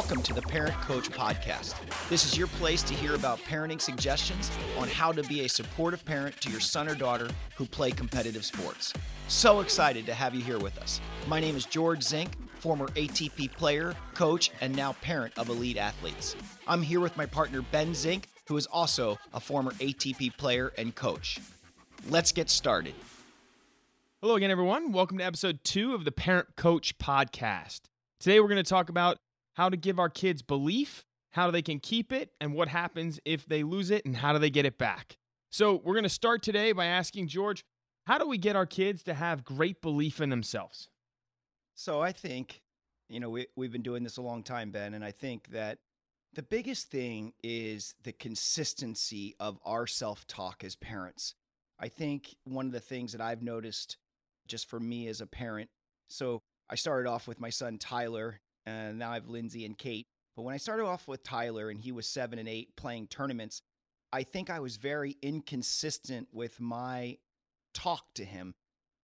Welcome to the Parent Coach Podcast. This is your place to hear about parenting suggestions on how to be a supportive parent to your son or daughter who play competitive sports. So excited to have you here with us. My name is George Zink, former ATP player, coach, and now parent of elite athletes. I'm here with my partner Ben Zink, who is also a former ATP player and coach. Let's get started. Hello again, everyone. Welcome to episode 2 of the Parent Coach Podcast. Today, we're going to talk about how to give our kids belief, how they can keep it, and what happens if they lose it, and how do they get it back. So we're going to start today by asking George, how do we get our kids to have great belief in themselves? So I think, we've been doing this a long time, Ben, and I think that the biggest thing is the consistency of our self-talk as parents. I think one of the things that I've noticed just for me as a parent, so I started off with my son Tyler, and now I have Lindsay and Kate. But when I started off with Tyler and he was 7 and 8 playing tournaments, I think I was very inconsistent with my talk to him.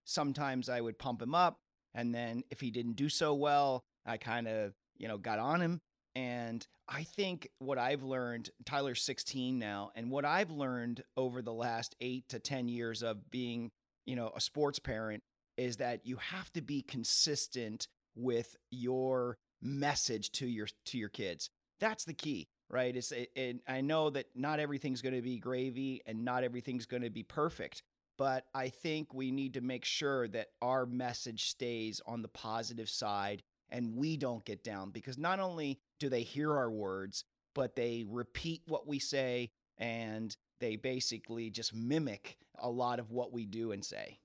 Sometimes I would pump him up, and then if he didn't do so well, I kind of, got on him. And I think what I've learned, Tyler's 16 now, and what I've learned over the last 8 to 10 years of being, a sports parent is that you have to be consistent with your message to your kids. That's the key, right? And I know that not everything's going to be gravy and not everything's going to be perfect, but I think we need to make sure that our message stays on the positive side and we don't get down, because not only do they hear our words, but they repeat what we say and they basically just mimic a lot of what we do and say.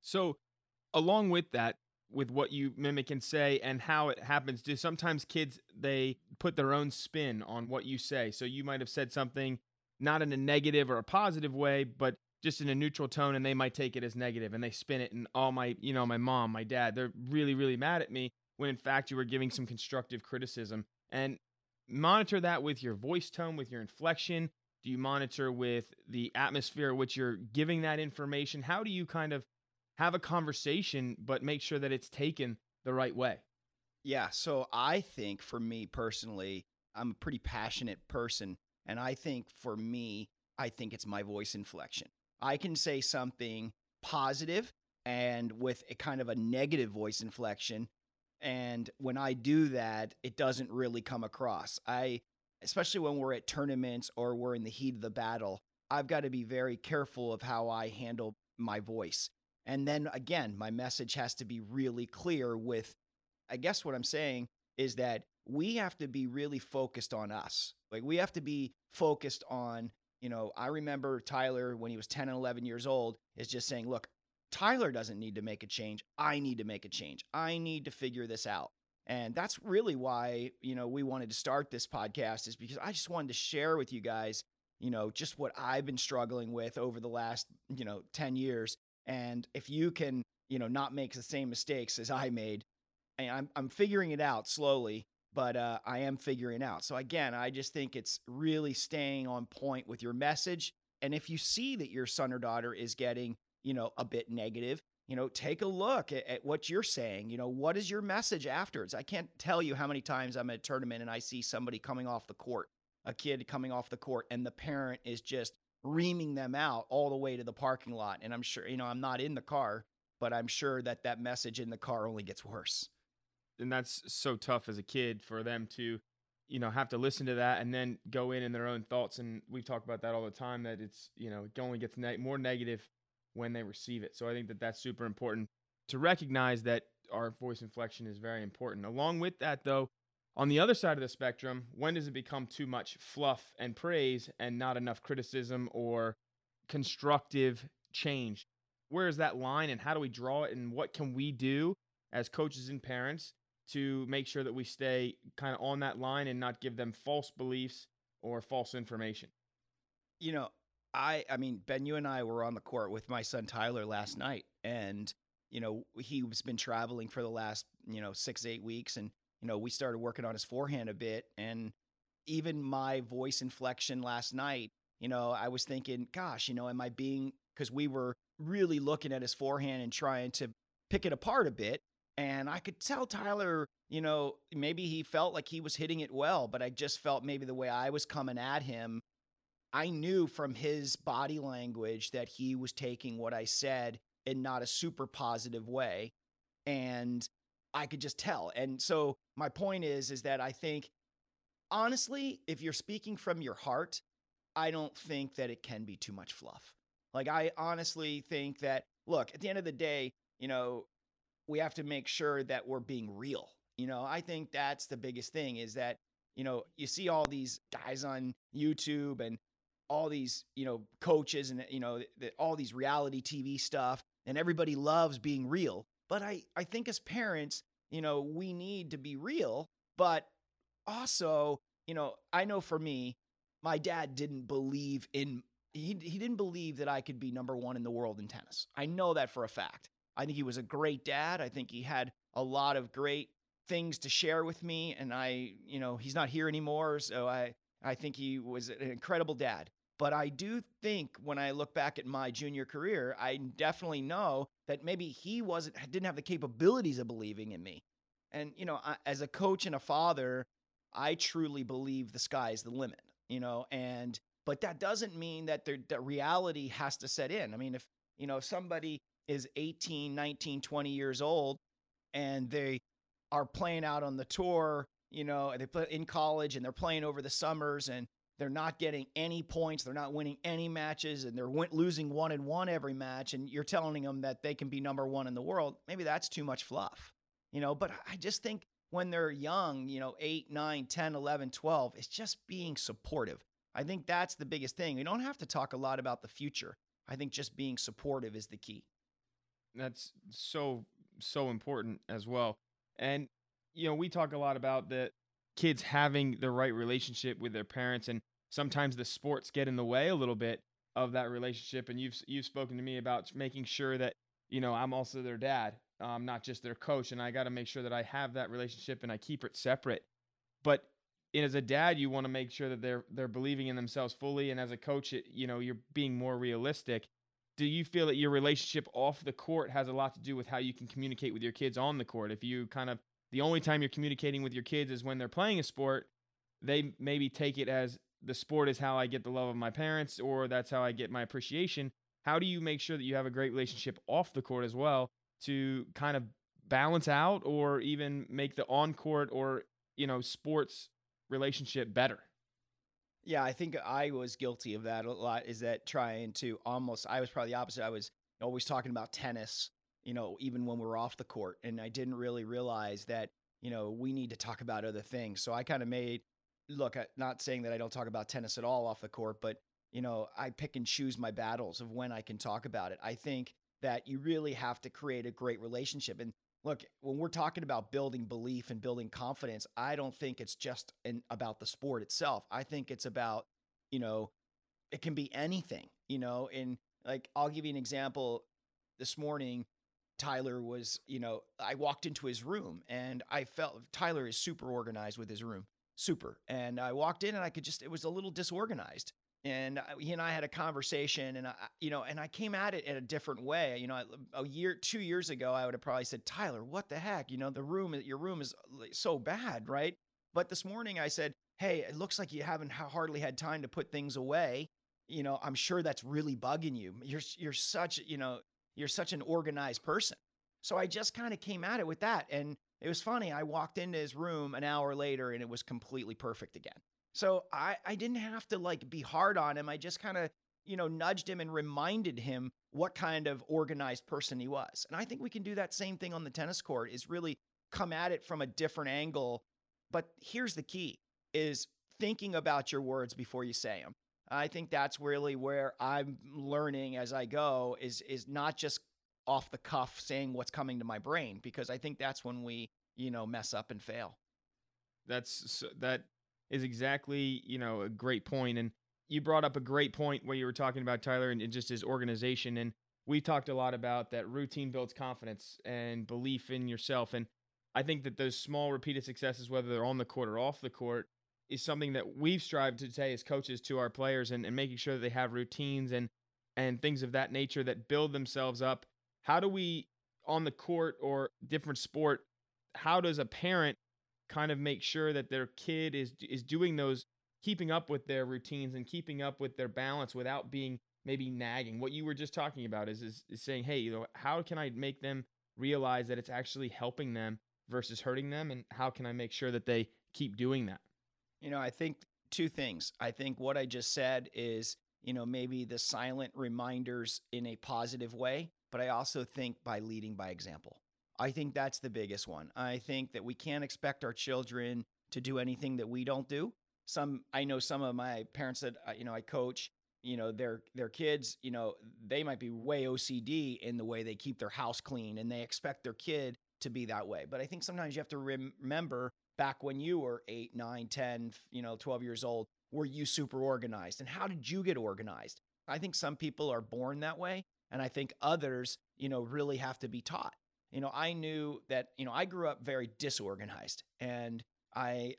So along with that, with what you mimic and say and how it happens, do sometimes kids, they put their own spin on what you say? So you might have said something not in a negative or a positive way, but just in a neutral tone, and they might take it as negative and they spin it, and all my, my mom, my dad, they're really, really mad at me, when in fact you were giving some constructive criticism. And monitor that with your voice tone, with your inflection. Do you monitor with the atmosphere in which you're giving that information? How do you kind of have a conversation, but make sure that it's taken the right way? Yeah, so I think for me personally, I'm a pretty passionate person. And I think for me, I think it's my voice inflection. I can say something positive and with a kind of a negative voice inflection. And when I do that, it doesn't really come across. Especially when we're at tournaments or we're in the heat of the battle, I've got to be very careful of how I handle my voice. And then again, my message has to be really clear with, I guess what I'm saying is that we have to be really focused on us. Like we have to be focused on, I remember Tyler when he was 10 and 11 years old is just saying, look, Tyler doesn't need to make a change. I need to make a change. I need to figure this out. And that's really why, we wanted to start this podcast, is because I just wanted to share with you guys, just what I've been struggling with over the last, 10 years. And if you can, not make the same mistakes as I made, and I'm figuring it out slowly, but I am figuring it out. So again, I just think it's really staying on point with your message. And if you see that your son or daughter is getting, a bit negative, take a look at what you're saying. What is your message afterwards? I can't tell you how many times I'm at a tournament and I see somebody coming off the court, a kid coming off the court, and the parent is just reaming them out all the way to the parking lot. And I'm sure, I'm not in the car, but I'm sure that message in the car only gets worse. And that's so tough as a kid for them to, have to listen to that and then go in their own thoughts. And we talk about that all the time, that it's, it only gets more negative when they receive it. So I think that's super important to recognize that our voice inflection is very important. Along with that, though, on the other side of the spectrum, when does it become too much fluff and praise and not enough criticism or constructive change? Where is that line and how do we draw it, and what can we do as coaches and parents to make sure that we stay kind of on that line and not give them false beliefs or false information? I mean, Ben, you and I were on the court with my son Tyler last night, and, he's been traveling for the last, 6-8 weeks, and we started working on his forehand a bit, and even my voice inflection last night, I was thinking, gosh, am I being, because we were really looking at his forehand and trying to pick it apart a bit, And I could tell Tyler, you know, maybe he felt like he was hitting it well, but I just felt maybe the way I was coming at him, I knew from his body language that he was taking what I said in not a super positive way. And I could just tell. And so my point is that I think, honestly, if you're speaking from your heart, I don't think that it can be too much fluff. Like, I honestly think that, look, at the end of the day, you know, we have to make sure that we're being real. You know, I think that's the biggest thing is that, you know, you see all these guys on YouTube and all these, you know, coaches and, you know, all these reality TV stuff, and everybody loves being real. But I think as parents, you know, we need to be real. But also, you know, I know for me, my dad didn't believe in, he didn't believe that I could be number one in the world in tennis. I know that for a fact. I think he was a great dad. I think he had a lot of great things to share with me. And I, you know, he's not here anymore. So I think he was an incredible dad. But I do think when I look back at my junior career, I definitely know that maybe he didn't have the capabilities of believing in me. And, you know, as a coach and a father, I truly believe the sky is the limit, you know, and, but that doesn't mean that the reality has to set in. I mean, if, you know, if somebody is 18, 19, 20 years old and they are playing out on the tour, you know, they play in college and they're playing over the summers and they're not getting any points, they're not winning any matches, and they're losing 1-1 every match, and you're telling them that they can be number one in the world, maybe that's too much fluff, you know. But I just think when they're young, you know, 8, 9, 10, 11, 12, it's just being supportive. I think that's the biggest thing. We don't have to talk a lot about the future. I think just being supportive is the key. That's so, so important as well. And, you know, we talk a lot about the kids having the right relationship with their parents, and sometimes the sports get in the way a little bit of that relationship. And you've spoken to me about making sure that, you know, I'm also their dad, not just their coach. And I got to make sure that I have that relationship and I keep it separate. But as a dad, you want to make sure that they're believing in themselves fully. And as a coach, you know, you're being more realistic. Do you feel that your relationship off the court has a lot to do with how you can communicate with your kids on the court? If you kind of, the only time you're communicating with your kids is when they're playing a sport, they maybe take it as the sport is how I get the love of my parents, or that's how I get my appreciation. How do you make sure that you have a great relationship off the court as well to kind of balance out or even make the on-court or, you know, sports relationship better? Yeah, I think I was guilty of that a lot, is that trying to almost, I was probably the opposite. I was always talking about tennis, you know, even when we were off the court. And I didn't really realize that, you know, we need to talk about other things. So I kind of made, look, not saying that I don't talk about tennis at all off the court, but, you know, I pick and choose my battles of when I can talk about it. I think that you really have to create a great relationship. And look, when we're talking about building belief and building confidence, I don't think it's just about the sport itself. I think it's about, you know, it can be anything, you know. And like, I'll give you an example. This morning, Tyler was, you know, I walked into his room and I felt Tyler is super organized with his room, super. And I walked in and I could just, it was a little disorganized. And he and I had a conversation, and I, you know, and I came at it in a different way. You know, a year, 2 years ago, I would have probably said, Tyler, what the heck? You know, your room is so bad, right? But this morning I said, hey, it looks like you haven't hardly had time to put things away. You know, I'm sure that's really bugging you. You're such, you know, you're such an organized person. So I just kind of came at it with that. And it was funny. I walked into his room an hour later and it was completely perfect again. So I didn't have to like be hard on him. I just kind of, you know, nudged him and reminded him what kind of organized person he was. And I think we can do that same thing on the tennis court, is really come at it from a different angle. But here's the key, is thinking about your words before you say them. I think that's really where I'm learning as I go, is not just off the cuff saying what's coming to my brain, because I think that's when we, you know, mess up and fail. That is exactly, you know, a great point. And you brought up a great point where you were talking about Tyler and just his organization. And we talked a lot about that routine builds confidence and belief in yourself. And I think that those small repeated successes, whether they're on the court or off the court, is something that we've strived to say as coaches to our players, and making sure that they have routines and things of that nature that build themselves up. How do we on the court or different sport, how does a parent kind of make sure that their kid is doing those, keeping up with their routines and keeping up with their balance without being maybe nagging? What you were just talking about is saying, hey, you know, how can I make them realize that it's actually helping them versus hurting them? And how can I make sure that they keep doing that? You know, I think two things. I think what I just said is, you know, maybe the silent reminders in a positive way, but I also think by leading by example. I think that's the biggest one. I think that we can't expect our children to do anything that we don't do. I know some of my parents that, you know, I coach, you know, their kids, you know, they might be way OCD in the way they keep their house clean and they expect their kid to be that way. But I think sometimes you have to remember back when you were 8, 9, 10, you know, 12 years old, were you super organized? And how did you get organized? I think some people are born that way. And I think others, you know, really have to be taught. You know, I knew that, you know, I grew up very disorganized, and I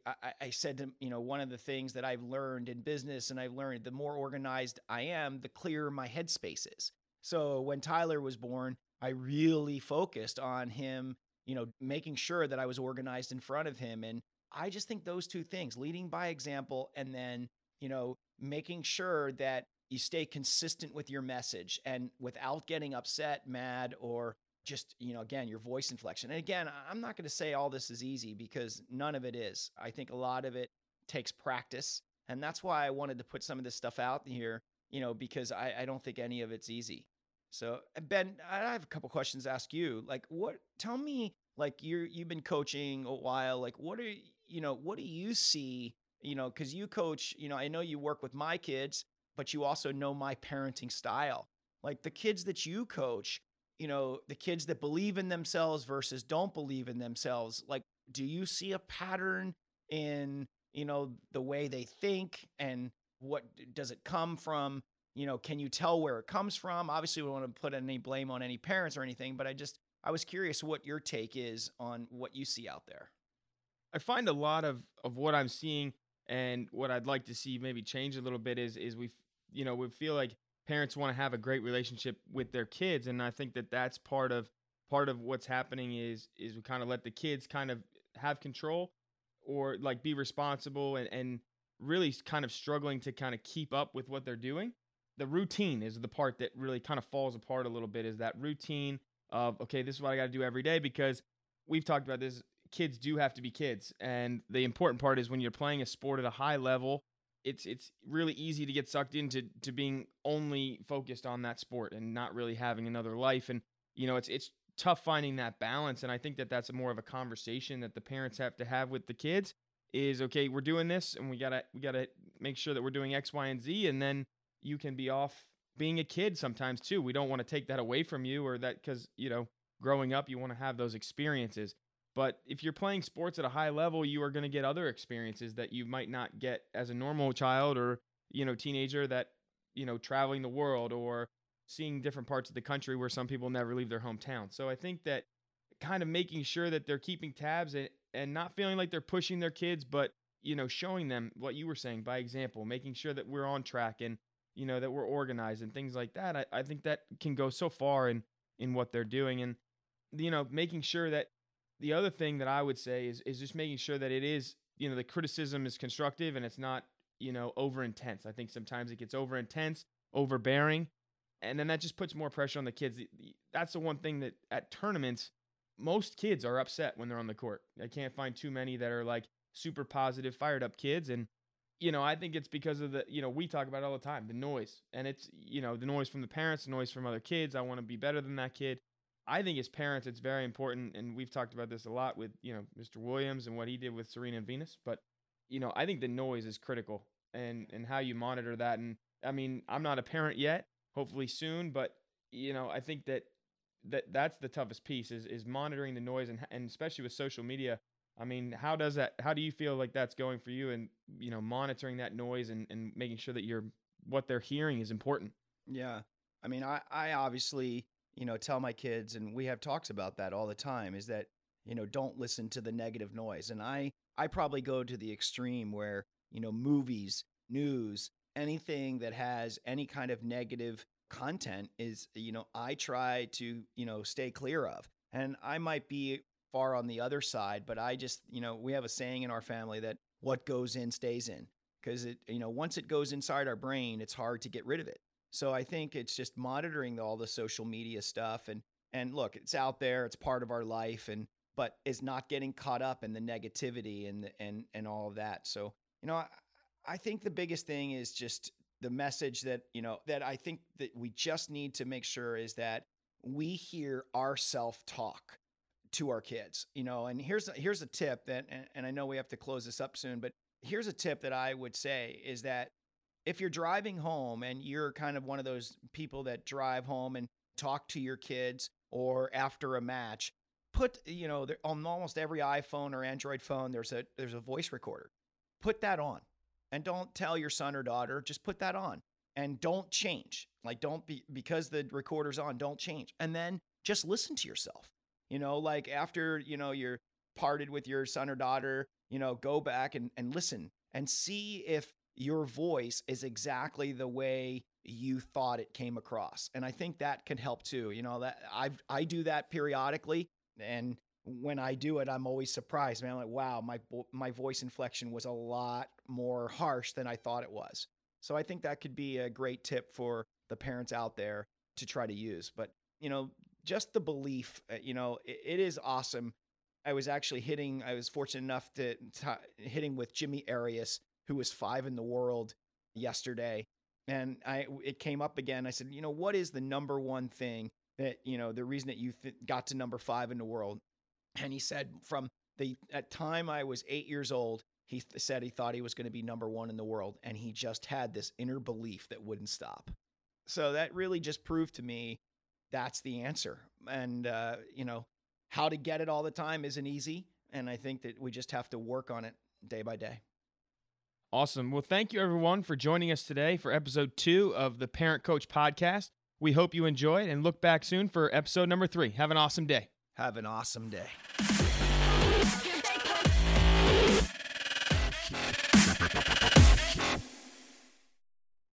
said to, you know, one of the things that I've learned in business, and I've learned the more organized I am, the clearer my headspace is. So when Tyler was born, I really focused on him, you know, making sure that I was organized in front of him. And I just think those two things, leading by example, and then, you know, making sure that you stay consistent with your message and without getting upset, mad, or just, you know, again, your voice inflection. And again, I'm not going to say all this is easy because none of it is. I think a lot of it takes practice. And that's why I wanted to put some of this stuff out here, you know, because I don't think any of it's easy. So Ben, I have a couple questions to ask you. Like, what, tell me, like you've been coaching a while, like what do you see, you know, cause you coach, you know, I know you work with my kids, but you also know my parenting style. Like the kids that you coach, you know, the kids that believe in themselves versus don't believe in themselves, like, do you see a pattern in, you know, the way they think, and what does it come from? You know, can you tell where it comes from? Obviously, we don't want to put any blame on any parents or anything, but I was curious what your take is on what you see out there. I find a lot of what I'm seeing and what I'd like to see maybe change a little bit is we feel like parents want to have a great relationship with their kids. And I think that that's part of what's happening is we kind of let the kids kind of have control or like be responsible and really kind of struggling to kind of keep up with what they're doing. The routine is the part that really kind of falls apart a little bit, is that routine of, okay, this is what I got to do every day, because we've talked about this. Kids do have to be kids. And the important part is when you're playing a sport at a high level, it's really easy to get sucked into being only focused on that sport and not really having another life. And, you know, it's tough finding that balance. And I think that that's more of a conversation that the parents have to have with the kids is, okay, we're doing this and we gotta make sure that we're doing X, Y, and Z. And then you can be off being a kid sometimes too. We don't want to take that away from you, or that, cause you know, growing up, you want to have those experiences. But if you're playing sports at a high level, you are going to get other experiences that you might not get as a normal child or, you know, teenager, that, you know, traveling the world or seeing different parts of the country where some people never leave their hometown. So I think that kind of making sure that they're keeping tabs and not feeling like they're pushing their kids, but, you know, showing them what you were saying by example, making sure that we're on track and, you know, that we're organized and things like that. I think that can go so far in what they're doing, and, you know, making sure that the other thing that I would say is just making sure that it is, you know, the criticism is constructive and it's not, you know, over intense. I think sometimes it gets over intense, overbearing, and then that just puts more pressure on the kids. That's the one thing that at tournaments, most kids are upset when they're on the court. I can't find too many that are like super positive, fired up kids. And, you know, I think it's because of the, you know, we talk about it all the time, the noise, and it's, you know, the noise from the parents, the noise from other kids. I want to be better than that kid. I think as parents, it's very important, and we've talked about this a lot with, you know, Mr. Williams and what he did with Serena and Venus, but, you know, I think the noise is critical and how you monitor that. And, I mean, I'm not a parent yet, hopefully soon, but, you know, I think that's the toughest piece is monitoring the noise, and especially with social media. I mean, how do you feel like that's going for you, and, you know, monitoring that noise and making sure that what they're hearing is important? Yeah. I mean, I obviously, you know, tell my kids, and we have talks about that all the time, is that, you know, don't listen to the negative noise. And I probably go to the extreme where, you know, movies, news, anything that has any kind of negative content is, you know, I try to, you know, stay clear of. And I might be far on the other side, but I just, you know, we have a saying in our family that what goes in stays in, because it, you know, once it goes inside our brain, it's hard to get rid of it. So I think it's just monitoring all the social media stuff and look, it's out there, it's part of our life, and but it's not getting caught up in the negativity and all of that. So, you know, I think the biggest thing is just the message that, you know, that I think that we just need to make sure is that we hear our self-talk to our kids, you know. And here's a tip that, and I know we have to close this up soon, but here's a tip that I would say is that if you're driving home and you're kind of one of those people that drive home and talk to your kids, or after a match, put, you know, on almost every iPhone or Android phone, there's a voice recorder. Put that on, and don't tell your son or daughter, just put that on. And don't change. Like, don't be, because the recorder's on, don't change. And then just listen to yourself, you know, like after, you know, you're parted with your son or daughter, you know, go back and listen and see if your voice is exactly the way you thought it came across. And I think that can help too. You know, that I do that periodically. And when I do it, I'm always surprised, man. I'm like, wow, my voice inflection was a lot more harsh than I thought it was. So I think that could be a great tip for the parents out there to try to use. But, you know, just the belief, you know, it is awesome. I was fortunate enough to hitting with Jimmy Arias, who was 5 in the world yesterday. And it came up again. I said, you know, what is the number one thing that, you know, the reason that you got to number 5 in the world? And he said, from the time I was 8 years old, he said he thought he was going to be number 1 in the world, and he just had this inner belief that wouldn't stop. So that really just proved to me that's the answer. And, you know, how to get it all the time isn't easy, and I think that we just have to work on it day by day. Awesome. Well, thank you, everyone, for joining us today for episode 2 of the Parent Coach Podcast. We hope you enjoyed, and look back soon for episode number 3. Have an awesome day. Have an awesome day.